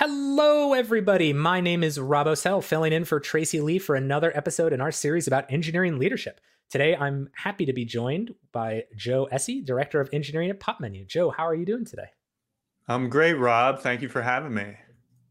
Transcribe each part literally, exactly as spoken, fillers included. Hello, everybody. My name is Rob Ocel, filling in for Tracy Lee for another episode in our series about engineering leadership. Today, I'm happy to be joined by Joe Essey, Director of Engineering at Popmenu. Joe, how are you doing today? I'm great, Rob. Thank you for having me.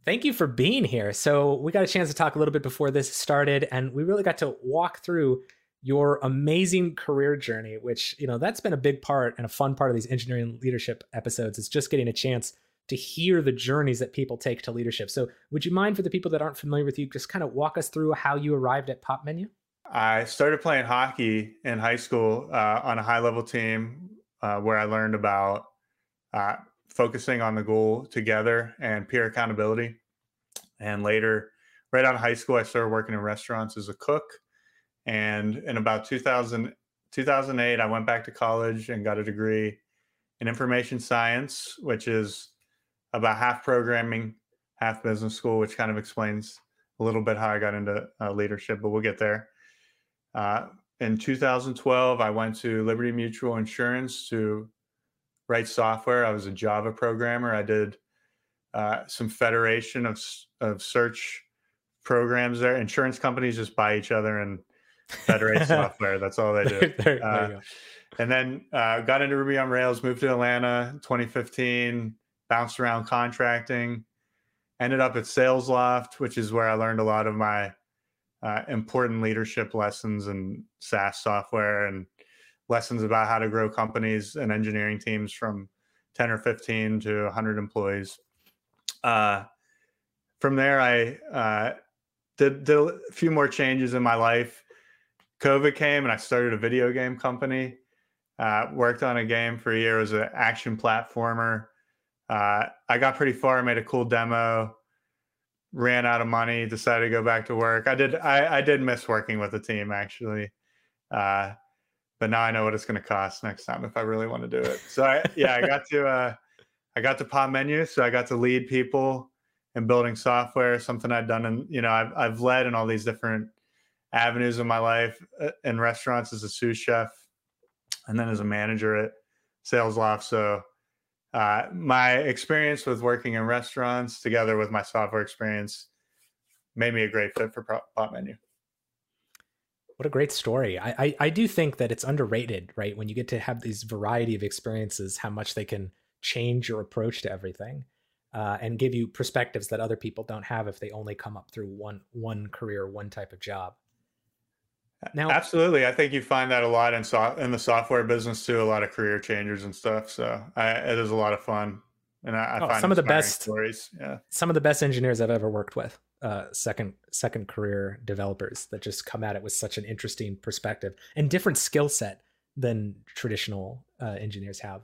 Thank you for being here. So we got a chance to talk a little bit before this started, and we really got to walk through your amazing career journey, which, you know, that's been a big part and a fun part of these engineering leadership episodes is just getting a chance to hear the journeys that people take to leadership. So would you mind, for the people that aren't familiar with you, just kind of walk us through how you arrived at Popmenu? I started playing hockey in high school uh, on a high-level team uh, where I learned about uh, focusing on the goal together and peer accountability. And later, right out of high school, I started working in restaurants as a cook. And in about two thousand, two thousand eight, I went back to college and got a degree in information science, which is about half programming, half business school, which kind of explains a little bit how I got into uh, leadership, but we'll get there. Uh, in two thousand twelve, I went to Liberty Mutual Insurance to write software. I was a Java programmer. I did uh, some federation of, of search programs there. Insurance companies just buy each other and federate software. That's all they do. There, there, uh, there you go. And then uh, got into Ruby on Rails, moved to Atlanta twenty fifteen, bounced around contracting, ended up at Sales Loft, which is where I learned a lot of my uh, important leadership lessons and SaaS software and lessons about how to grow companies and engineering teams from ten or fifteen to one hundred employees. Uh, from there, I uh, did, did a few more changes in my life. COVID came and I started a video game company, uh, worked on a game for a year. It was an action platformer. Uh, I got pretty far, made a cool demo, ran out of money, decided to go back to work. I did, I, I did miss working with the team actually. Uh, but now I know what it's going to cost next time if I really want to do it. So I, yeah, I got to, uh, I got to Popmenu. So I got to lead people and building software, something I've done. And, you know, I've, I've led in all these different avenues of my life uh, in restaurants as a sous chef and then as a manager at Sales Loft. So, Uh, my experience with working in restaurants together with my software experience made me a great fit for Popmenu. What a great story. I, I, I do think that it's underrated, right? When you get to have these variety of experiences, how much they can change your approach to everything uh, and give you perspectives that other people don't have if they only come up through one, one career, one type of job. Now, absolutely. I think you find that a lot in, so in the software business too, a lot of career changers and stuff. So I, it is a lot of fun. And I, I oh, find some of the best stories. Yeah. Some of the best engineers I've ever worked with, uh, second, second career developers that just come at it with such an interesting perspective and different skill set than traditional uh, engineers have.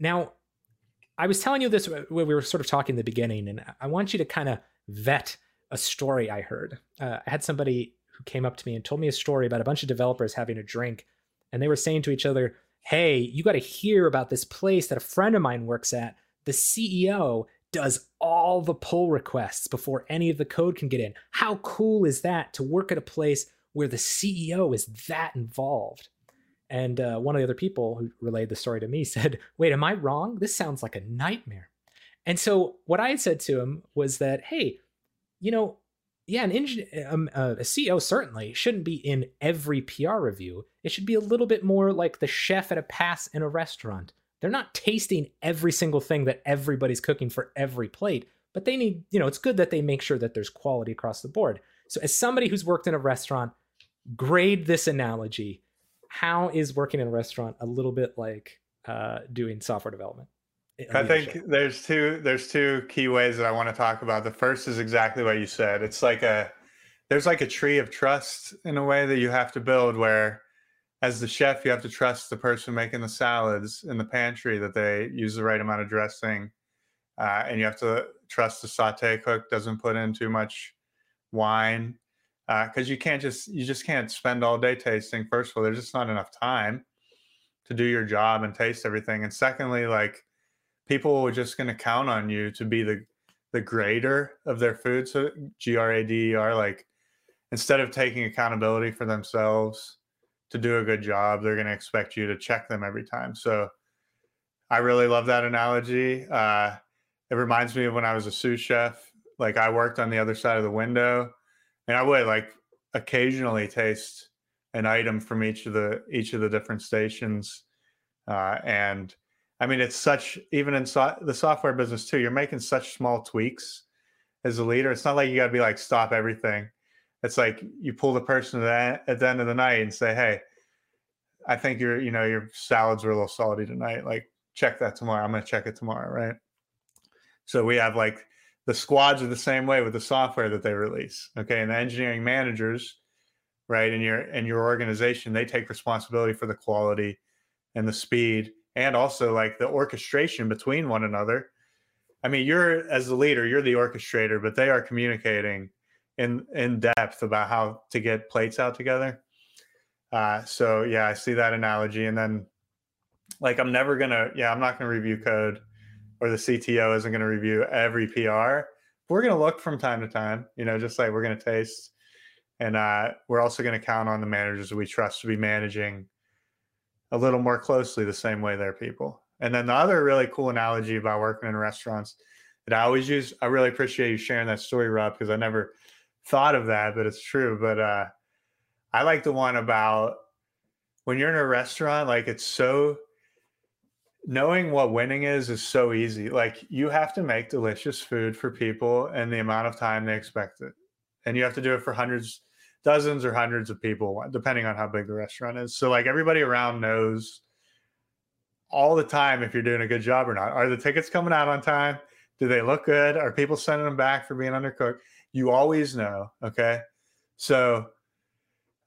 Now, I was telling you this when we were sort of talking in the beginning, and I want you to kind of vet a story I heard. Uh, I had somebody came up to me and told me a story about a bunch of developers having a drink, and they were saying to each other, hey, you got to hear about this place that a friend of mine works at. The C E O does all the pull requests before any of the code can get in. How cool is that to work at a place where the C E O is that involved? And uh, one of the other people who relayed the story to me said, wait, am I wrong? This sounds like a nightmare. And so what I had said to him was that, hey, you know, yeah, an engin- um, uh, a C E O certainly shouldn't be in every P R review. It should be a little bit more like the chef at a pass in a restaurant. They're not tasting every single thing that everybody's cooking for every plate, but they need, you know, it's good that they make sure that there's quality across the board. So as somebody who's worked in a restaurant, grade this analogy. How is working in a restaurant a little bit like uh, doing software development? I think there's two there's two key ways that I want to talk about. The first is exactly what you said. It's like a there's like a tree of trust in a way that you have to build where as the chef, you have to trust the person making the salads in the pantry that they use the right amount of dressing. Uh, and you have to trust the saute cook doesn't put in too much wine because uh, you can't just you just can't spend all day tasting. First of all, there's just not enough time to do your job and taste everything. And secondly, like people are just going to count on you to be the the grader of their food. So G R A D E R, like instead of taking accountability for themselves to do a good job, they're going to expect you to check them every time. So I really love that analogy. Uh, It reminds me of when I was a sous chef. Like I worked on the other side of the window, and I would like occasionally taste an item from each of the each of the different stations. Uh, and I mean, it's such, even in so the software business too, you're making such small tweaks as a leader. It's not like you got to be like, stop everything. It's like you pull the person at the end of the night and say, hey, I think your, you know, your salads were a little salty tonight. Like check that tomorrow. I'm going to check it tomorrow. Right. So we have like the squads are the same way with the software that they release. Okay. And the engineering managers, right, in your, in your organization, they take responsibility for the quality and the speed, and also like the orchestration between one another. I mean, you're, as the leader, you're the orchestrator, but they are communicating in, in depth about how to get plates out together. Uh, so yeah, I see that analogy. And then like, I'm never gonna, yeah, I'm not gonna review code, or the C T O isn't gonna review every P R. We're gonna look from time to time, you know, just like we're gonna taste. And uh, we're also gonna count on the managers we trust to be managing a little more closely the same way they're people. And then the other really cool analogy about working in restaurants that I always use, I really appreciate you sharing that story, Rob, because I never thought of that, but it's true. But uh, I like the one about when you're in a restaurant, like it's so, knowing what winning is, is so easy. Like you have to make delicious food for people and the amount of time they expect it. And you have to do it for hundreds, dozens or hundreds of people, depending on how big the restaurant is. So like everybody around knows all the time if you're doing a good job or not. Are the tickets coming out on time? Do they look good? Are people sending them back for being undercooked? You always know, okay? So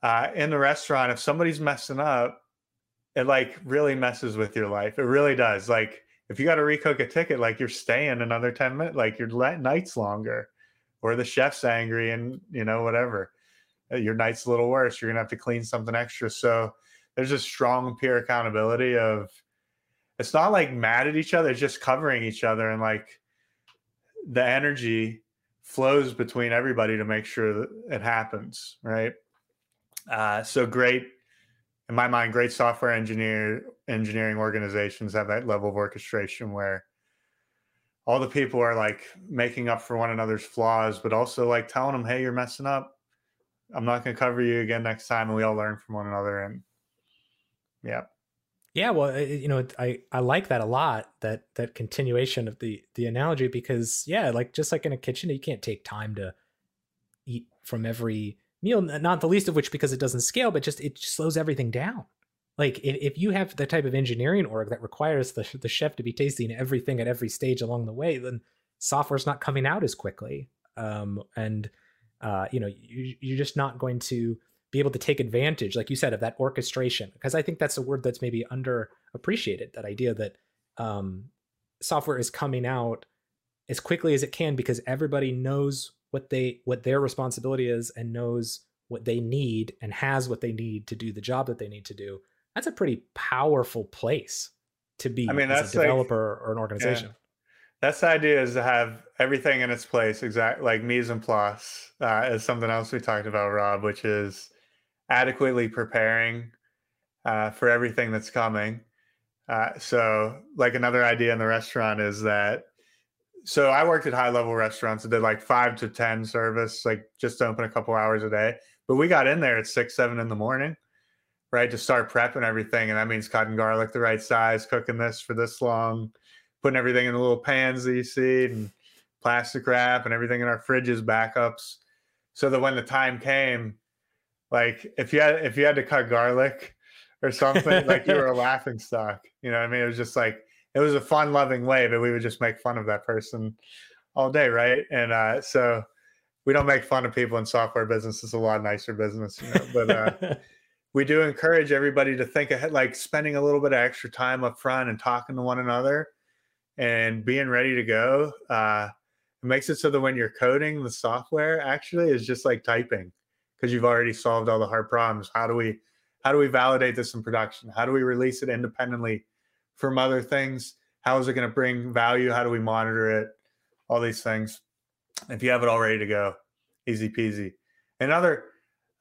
uh, in the restaurant, if somebody's messing up, it like really messes with your life. It really does. Like if you got to recook a ticket, like you're staying another ten minutes, like your night's longer, or the chef's angry and you know, whatever. Your night's a little worse. You're gonna have to clean something extra. So there's a strong peer accountability of, it's not like mad at each other, it's just covering each other. And like the energy flows between everybody to make sure that it happens, right? Uh, so great, in my mind, great software engineer, engineering organizations have that level of orchestration where all the people are like making up for one another's flaws, but also like telling them, hey, you're messing up. I'm not going to cover you again next time. And we all learn from one another. And yeah. Yeah. Well, you know, I, I like that a lot, that, that continuation of the, the analogy, because yeah, like just like in a kitchen, you can't take time to eat from every meal, not the least of which, because it doesn't scale, but just, it slows everything down. Like if, if you have the type of engineering org that requires the, the chef to be tasting everything at every stage along the way, then software's not coming out as quickly. Um, and, Uh, you know, you, you're just not going to be able to take advantage, like you said, of that orchestration, because I think that's a word that's maybe underappreciated, that idea that um, software is coming out as quickly as it can because everybody knows what they what their responsibility is and knows what they need and has what they need to do the job that they need to do. That's a pretty powerful place to be, I mean, as that's a developer, like, or an organization. Yeah. That's the idea, is to have everything in its place, exact, like mise en place, uh, is something else we talked about, Rob, which is adequately preparing uh, for everything that's coming. Uh, so like another idea in the restaurant is that, so I worked at high level restaurants that did like five to ten service, like just open a couple hours a day, but we got in there at six, seven in the morning, right? To start prepping everything. And that means cutting garlic the right size, cooking this for this long, putting everything in the little pans that you see and plastic wrap and everything in our fridges, backups. So that when the time came, like if you had, if you had to cut garlic or something, like you were a laughing stock, you know what I mean? It was just like, it was a fun loving way, but we would just make fun of that person all day. Right. And uh, so we don't make fun of people in software business. It's a lot nicer business, you know, but uh, we do encourage everybody to think ahead, like spending a little bit of extra time up front and talking to one another and being ready to go. Uh, it makes it so that when you're coding, the software actually is just like typing, because you've already solved all the hard problems. How do we, how do we validate this in production? How do we release it independently from other things? How is it going to bring value? How do we monitor it? All these things. If you have it all ready to go, easy peasy. Another,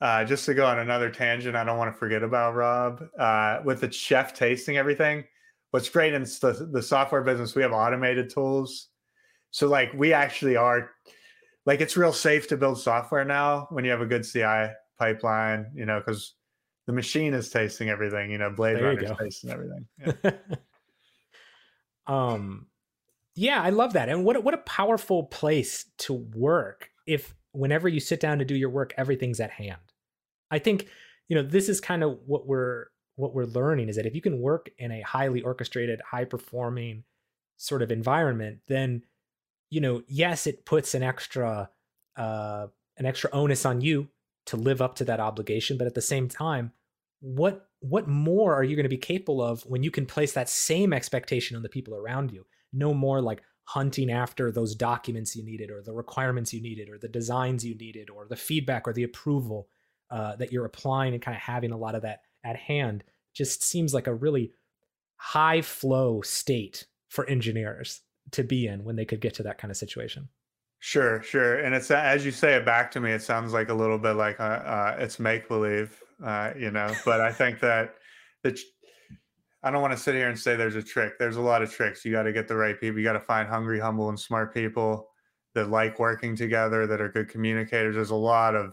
uh, just to go on another tangent, I don't want to forget about, Rob, uh, with the chef tasting everything. What's great in the, the software business, we have automated tools So like we actually are, like it's real safe to build software now when you have a good C I pipeline, you know, because the machine is tasting everything, you know, Blade Runner is tasting everything. Yeah. um, yeah, I love that. And what what a powerful place to work if whenever you sit down to do your work, everything's at hand. I think, you know, this is kind of what we're what we're learning is that if you can work in a highly orchestrated, high performing sort of environment, then, you know, yes, it puts an extra uh, an extra onus on you to live up to that obligation. But at the same time, what what more are you going to be capable of when you can place that same expectation on the people around you? No more like hunting after those documents you needed or the requirements you needed or the designs you needed or the feedback or the approval uh, that you're applying, and kind of having a lot of that at hand just seems like a really high flow state for engineers to be in when they could get to that kind of situation. Sure, sure. And it's, as you say it back to me, it sounds like a little bit like uh, uh, it's make-believe, uh, you know, but I think that the, I don't want to sit here and say there's a trick. There's a lot of tricks. You got to get the right people. You got to find hungry, humble, and smart people that like working together, that are good communicators. There's a lot of,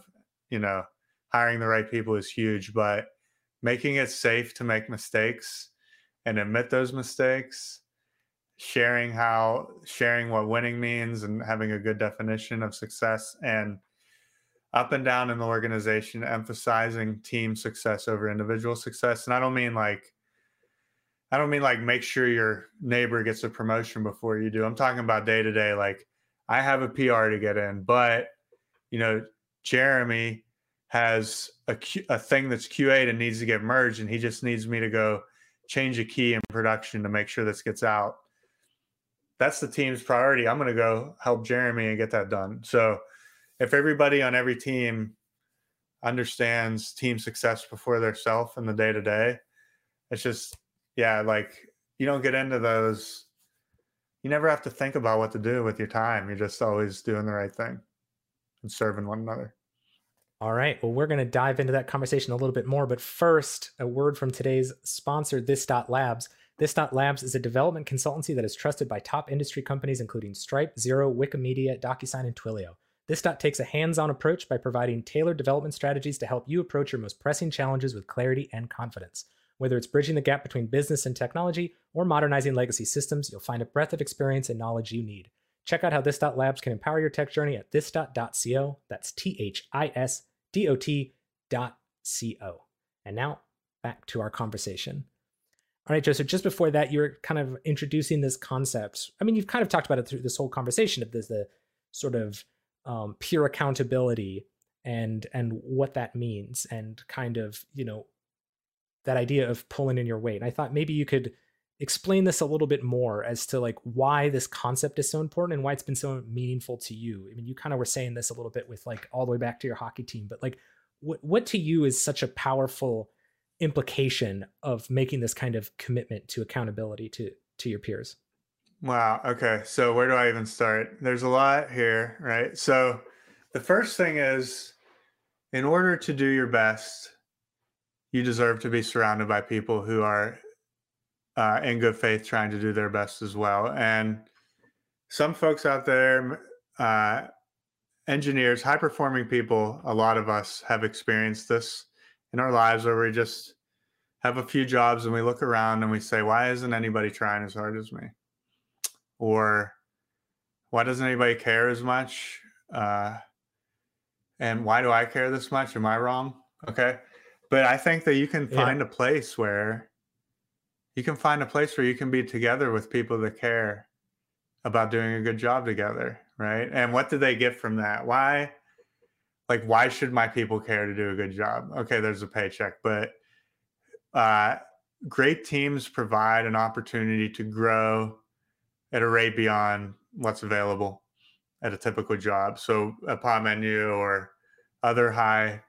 you know, hiring the right people is huge, but making it safe to make mistakes and admit those mistakes, sharing how sharing what winning means and having a good definition of success, and up and down in the organization, emphasizing team success over individual success. And I don't mean like, I don't mean like make sure your neighbor gets a promotion before you do. I'm talking about day to day, like I have a P R to get in, but you know, Jeremy has a, Q, a thing that's Q A'd and needs to get merged. And he just needs me to go change a key in production to make sure this gets out. That's the team's priority. I'm going to go help Jeremy and get that done. So if everybody on every team understands team success before their self in the day to day, it's just, yeah, like you don't get into those. You never have to think about what to do with your time. You're just always doing the right thing and serving one another. All right. Well, we're going to dive into that conversation a little bit more. But first, a word from today's sponsor, This Dot Labs. This Dot Labs is a development consultancy that is trusted by top industry companies, including Stripe, Xero, Wikimedia, DocuSign, and Twilio. This Dot takes a hands-on approach by providing tailored development strategies to help you approach your most pressing challenges with clarity and confidence. Whether it's bridging the gap between business and technology or modernizing legacy systems, you'll find a breadth of experience and knowledge you need. Check out how This Dot Labs can empower your tech journey at this dot co. That's T H I S D O T dot C O. And now back to our conversation. All right, Joe, so just before that, you were kind of introducing this concept. I mean, you've kind of talked about it through this whole conversation of this, the sort of um, peer accountability and and what that means, and kind of, you know, that idea of pulling in your weight. And I thought maybe you could explain this a little bit more as to like why this concept is so important and why it's been so meaningful to you. I mean, you kind of were saying this a little bit with like all the way back to your hockey team, but like what what to you is such a powerful implication of making this kind of commitment to accountability to to your peers? Wow. Okay. So where do I even start? There's a lot here, right? So the first thing is, in order to do your best, you deserve to be surrounded by people who are uh, in good faith trying to do their best as well. And some folks out there, uh, engineers, high-performing people, a lot of us have experienced this in our lives, where we just have a few jobs and we look around and we say, why isn't anybody trying as hard as me? Or why doesn't anybody care as much? Uh, and why do I care this much? Am I wrong? Okay. But I think that you can find yeah. a place where you can find a place where you can be together with people that care about doing a good job together. Right. And what do they get from that? Why? Like, why should my people care to do a good job? Okay, there's a paycheck, but uh, great teams provide an opportunity to grow at a rate beyond what's available at a typical job. So at Popmenu or other high,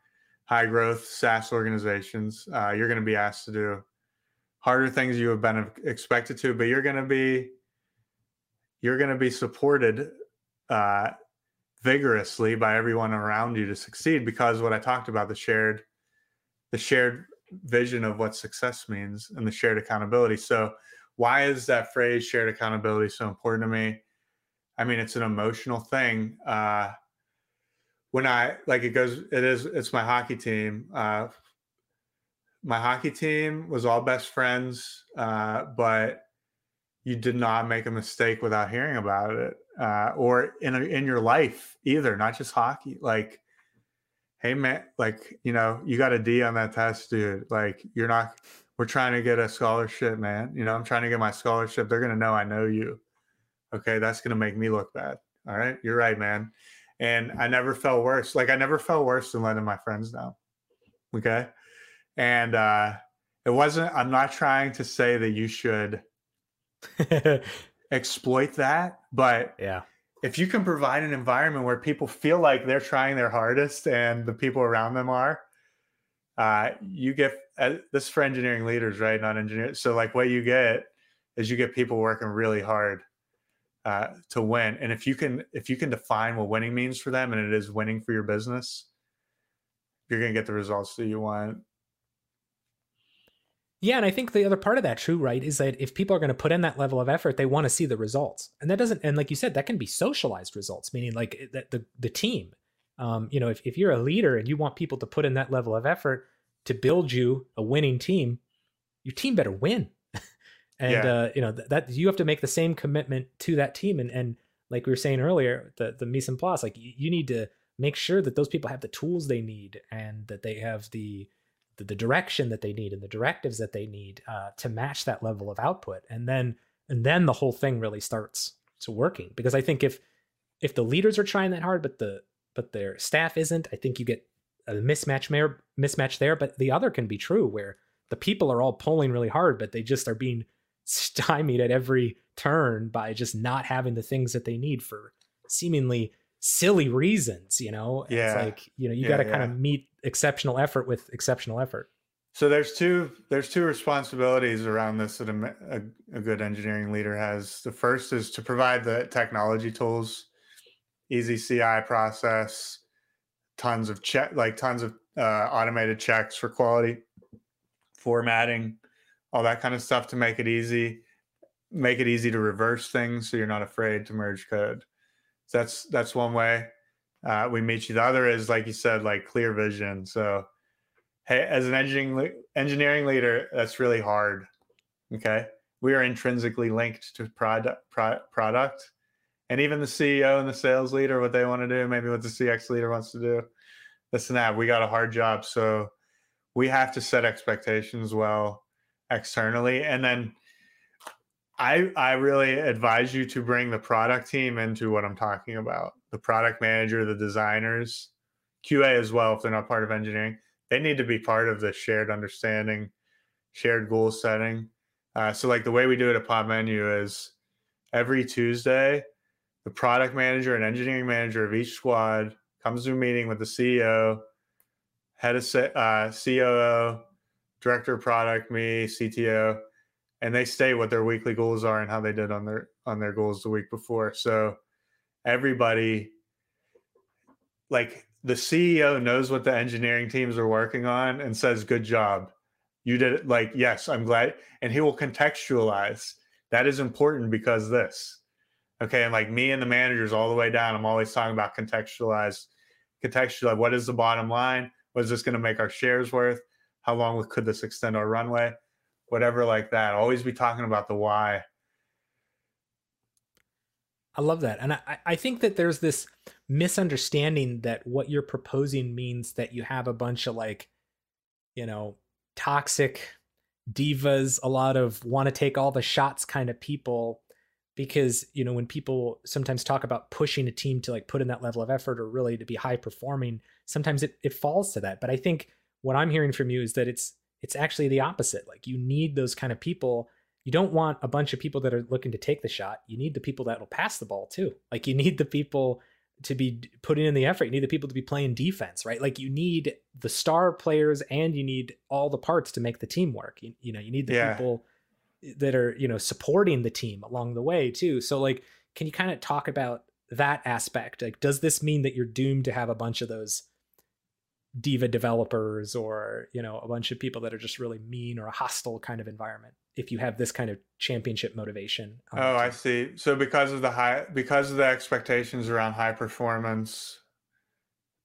high growth SaaS organizations, uh, you're going to be asked to do harder things you have been expected to, but you're going to be, you're going to be supported uh vigorously by everyone around you to succeed, because what I talked about, the shared the shared vision of what success means and the shared accountability. So why is that phrase shared accountability so important to me? I mean, it's an emotional thing. Uh, when I, like, it goes, it is, it's my hockey team. Uh, my hockey team was all best friends, uh, but you did not make a mistake without hearing about it, uh, or in, a, in your life either, not just hockey. Like, hey man, like, you know, you got a D on that test, dude. Like, you're not, we're trying to get a scholarship, man. You know, I'm trying to get my scholarship. They're going to know I know you. Okay. That's going to make me look bad. All right. You're right, man. And I never felt worse. Like, I never felt worse than letting my friends down. Okay. And, uh, it wasn't, I'm not trying to say that you should exploit that, but yeah, if you can provide an environment where people feel like they're trying their hardest and the people around them are, uh, you get, uh, this is for engineering leaders, right? Not engineers. So like what you get is you get people working really hard, uh, to win. And if you can, if you can define what winning means for them, and it is winning for your business, you're going to get the results that you want. Yeah. And I think the other part of that too, right, is that if people are going to put in that level of effort, they want to see the results. And that doesn't, and like you said, that can be socialized results, meaning like the, the, the team, um, you know, if, if you're a leader and you want people to put in that level of effort to build you a winning team, your team better win. and, yeah. uh, you know, th that you have to make the same commitment to that team. And, and like we were saying earlier, the, the mise en place, like you, you need to make sure that those people have the tools they need and that they have the, the direction that they need and the directives that they need uh, to match that level of output. And then, and then the whole thing really starts to working, because I think if, if the leaders are trying that hard, but the, but their staff isn't, I think you get a mismatch there, mismatch there, but the other can be true where the people are all pulling really hard, but they just are being stymied at every turn by just not having the things that they need for seemingly silly reasons, you know. Yeah. It's like, you know, you yeah, got to yeah. kind of meet exceptional effort with exceptional effort. So there's two, there's two responsibilities around this that a, a, a good engineering leader has. The first is to provide the technology tools, easy C I process, tons of check, like tons of uh, automated checks for quality, formatting, all that kind of stuff to make it easy, make it easy to reverse things. So you're not afraid to merge code. That's, that's one way uh, we meet you. The other is, like you said, like clear vision. So, hey, as an engineering engineering leader, that's really hard. Okay. We are intrinsically linked to product, pro product. And even the C E O and the sales leader, what they want to do, maybe what the C X leader wants to do, this and that. We got a hard job. So we have to set expectations well externally. And then I, I really advise you to bring the product team into what I'm talking about. The product manager, the designers, Q A as well, if they're not part of engineering, they need to be part of the shared understanding, shared goal setting. Uh, so like the way we do it at Popmenu is every Tuesday, the product manager and engineering manager of each squad comes to a meeting with the C E O, head of uh, C O O, director of product, me, C T O, and they state what their weekly goals are and how they did on their on their goals the week before. So everybody, like the C E O knows what the engineering teams are working on and says, good job. You did it. Like, yes, I'm glad. And he will contextualize. That is important because this. Okay. And like me and the managers all the way down, I'm always talking about contextualize. Contextualize. What is the bottom line? What is this going to make our shares worth? How long could this extend our runway? Whatever like that. Always be talking about the why. I love that. And I, I think that there's this misunderstanding that what you're proposing means that you have a bunch of like, you know, toxic divas, a lot of want to take all the shots kind of people, because, you know, when people sometimes talk about pushing a team to like put in that level of effort or really to be high performing, sometimes it, it falls to that. But I think what I'm hearing from you is that it's, it's actually the opposite. Like you need those kind of people. You don't want a bunch of people that are looking to take the shot. You need the people that will pass the ball too. Like you need the people to be putting in the effort. You need the people to be playing defense, right? Like you need the star players and you need all the parts to make the team work. You, you know, you need the yeah. people that are, you know, supporting the team along the way too. So like, can you kind of talk about that aspect? Like, does this mean that you're doomed to have a bunch of those diva developers or, you know, a bunch of people that are just really mean or a hostile kind of environment? if you have this kind of championship motivation. Oh, I see. So because of the high, because of the expectations around high performance,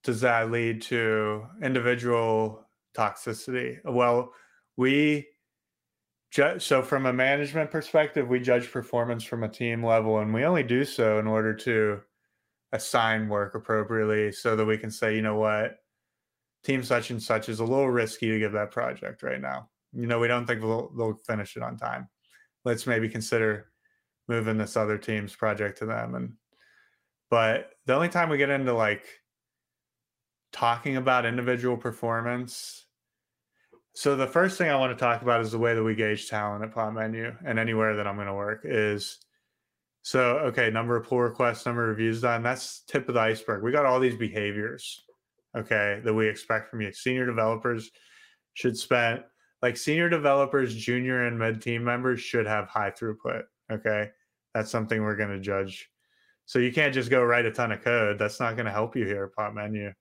does that lead to individual toxicity? Well, we ju- so from a management perspective, we judge performance from a team level, and we only do so in order to assign work appropriately so that we can say, you know what, team such and such is a little risky to give that project right now. You know, we don't think they'll, they'll finish it on time. Let's maybe consider moving this other team's project to them. And but the only time we get into like talking about individual performance. So the first thing I want to talk about is the way that we gauge talent at Popmenu and anywhere that I'm going to work is, so, okay, number of pull requests, number of reviews done, that's tip of the iceberg. We got all these behaviors, okay, that we expect from you. Senior developers should spend... Like senior developers, junior and mid team members should have high throughput. Okay. That's something we're going to judge. So you can't just go write a ton of code. That's not going to help you here at Popmenu.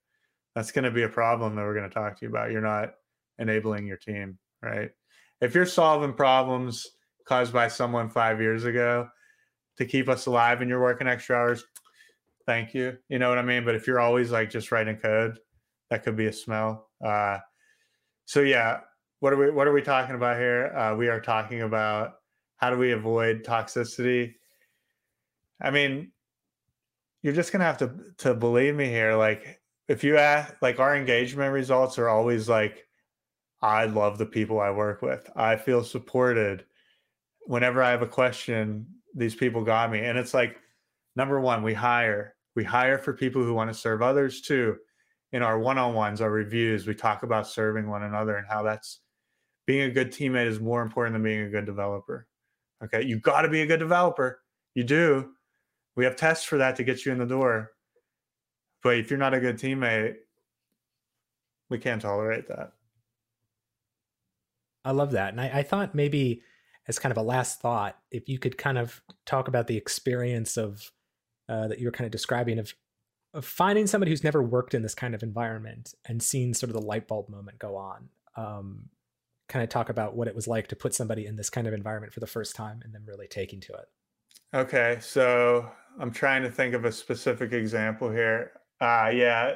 That's going to be a problem that we're going to talk to you about. You're not enabling your team, right? If you're solving problems caused by someone five years ago to keep us alive and you're working extra hours, thank you. You know what I mean? But if you're always like just writing code, that could be a smell. Uh, so yeah. What are we, what are we talking about here? Uh, we are talking about how do we avoid toxicity? I mean, you're just going to have to, to believe me here. Like if you ask, like our engagement results are always like, I love the people I work with. I feel supported. Whenever I have a question, these people got me. And it's like, number one, we hire, we hire for people who want to serve others too. In our one-on-ones, our reviews, we talk about serving one another and how that's, being a good teammate is more important than being a good developer. Okay, you got to be a good developer. You do. We have tests for that to get you in the door. But if you're not a good teammate, we can't tolerate that. I love that. And I, I thought maybe as kind of a last thought, if you could kind of talk about the experience of uh, that you were kind of describing of, of finding somebody who's never worked in this kind of environment and seeing sort of the light bulb moment go on. Um, kind of talk about what it was like to put somebody in this kind of environment for the first time and then really taking to it. Okay. So I'm trying to think of a specific example here. Uh, yeah,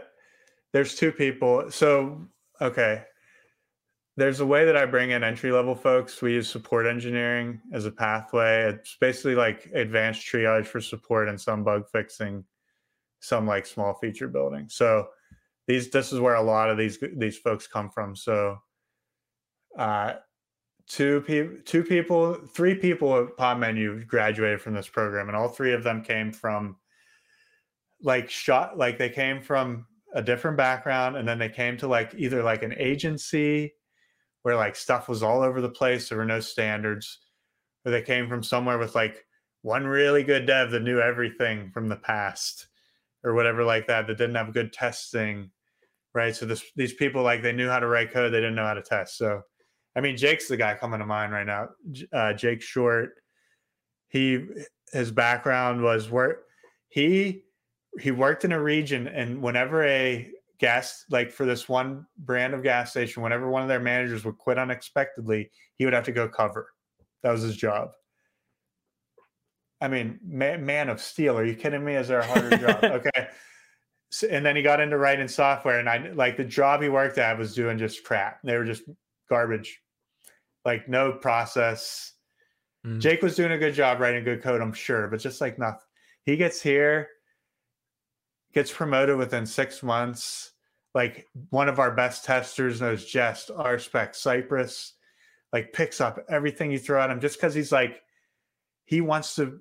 there's two people. So, okay. There's a way that I bring in entry-level folks. We use support engineering as a pathway. It's basically like advanced triage for support and some bug fixing, some like small feature building. So these, this is where a lot of these, these folks come from. So Uh, two people, two people, three people at Popmenu graduated from this program, and all three of them came from like shot, like they came from a different background, and then they came to like either like an agency where like stuff was all over the place, there were no standards, or they came from somewhere with like one really good dev that knew everything from the past or whatever like that, that didn't have good testing, right? So this, these people, like they knew how to write code, they didn't know how to test. So I mean, Jake's the guy coming to mind right now. Uh, Jake Short, he his background was work. He he worked in a region, and whenever a gas like for this one brand of gas station, whenever one of their managers would quit unexpectedly, he would have to go cover. That was his job. I mean, man, man of steel. Are you kidding me? Is there a harder job? Okay. So, and then he got into writing software, and I like the job he worked at was doing just crap. They were just garbage, like no process. Mm. Jake was doing a good job writing good code, I'm sure, but just like nothing. He gets here, gets promoted within six months. Like one of our best testers knows Jest, RSpec, Cypress, like picks up everything you throw at him just because he's like, he wants to,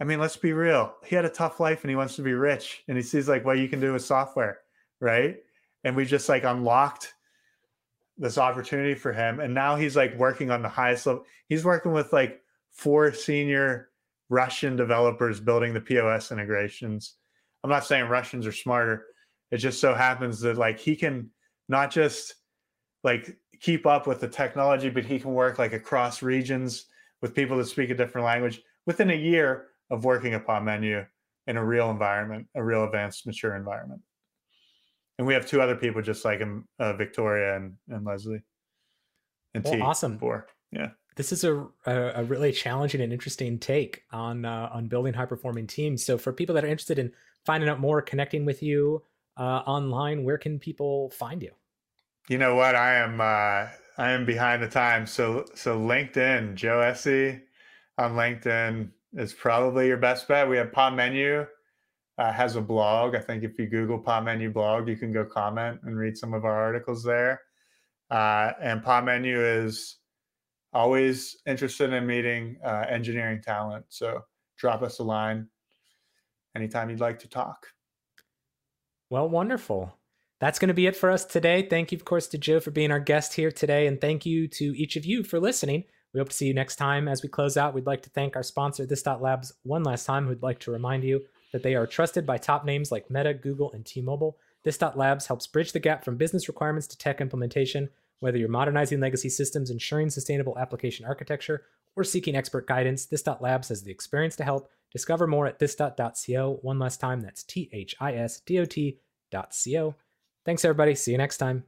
I mean, let's be real. He had a tough life and he wants to be rich, and he sees like what you can do with software, right? And we just like unlocked this opportunity for him. And now he's like working on the highest level. He's working with like four senior Russian developers building the P O S integrations. I'm not saying Russians are smarter. It just so happens that like he can not just like keep up with the technology, but he can work like across regions with people that speak a different language within a year of working at Popmenu in a real environment, a real advanced, mature environment. And we have two other people just like him, uh, Victoria and, and Leslie. And well, T. Awesome. Four. Yeah. this is a, a really challenging and interesting take on, uh, on building high-performing teams. So for people that are interested in finding out more, connecting with you uh, online, where can people find you? You know what? I am uh, I am behind the times. So so LinkedIn, Joe Essey on LinkedIn is probably your best bet. We have Popmenu uh, has a blog. I think if you Google Popmenu blog, you can go comment and read some of our articles there. Uh, and Popmenu is always interested in meeting uh, engineering talent. So drop us a line anytime you'd like to talk. Well, wonderful. That's going to be it for us today. Thank you, of course, to Joe for being our guest here today. And thank you to each of you for listening. We hope to see you next time. As we close out, we'd like to thank our sponsor, This Dot Labs, one last time. We'd like to remind you that they are trusted by top names like Meta, Google, and T-Mobile. This Dot Labs helps bridge the gap from business requirements to tech implementation. Whether you're modernizing legacy systems, ensuring sustainable application architecture, or seeking expert guidance, This Dot Labs has the experience to help. Discover more at this dot co. One last time, that's T H I S D O T dot co. Thanks, everybody. See you next time.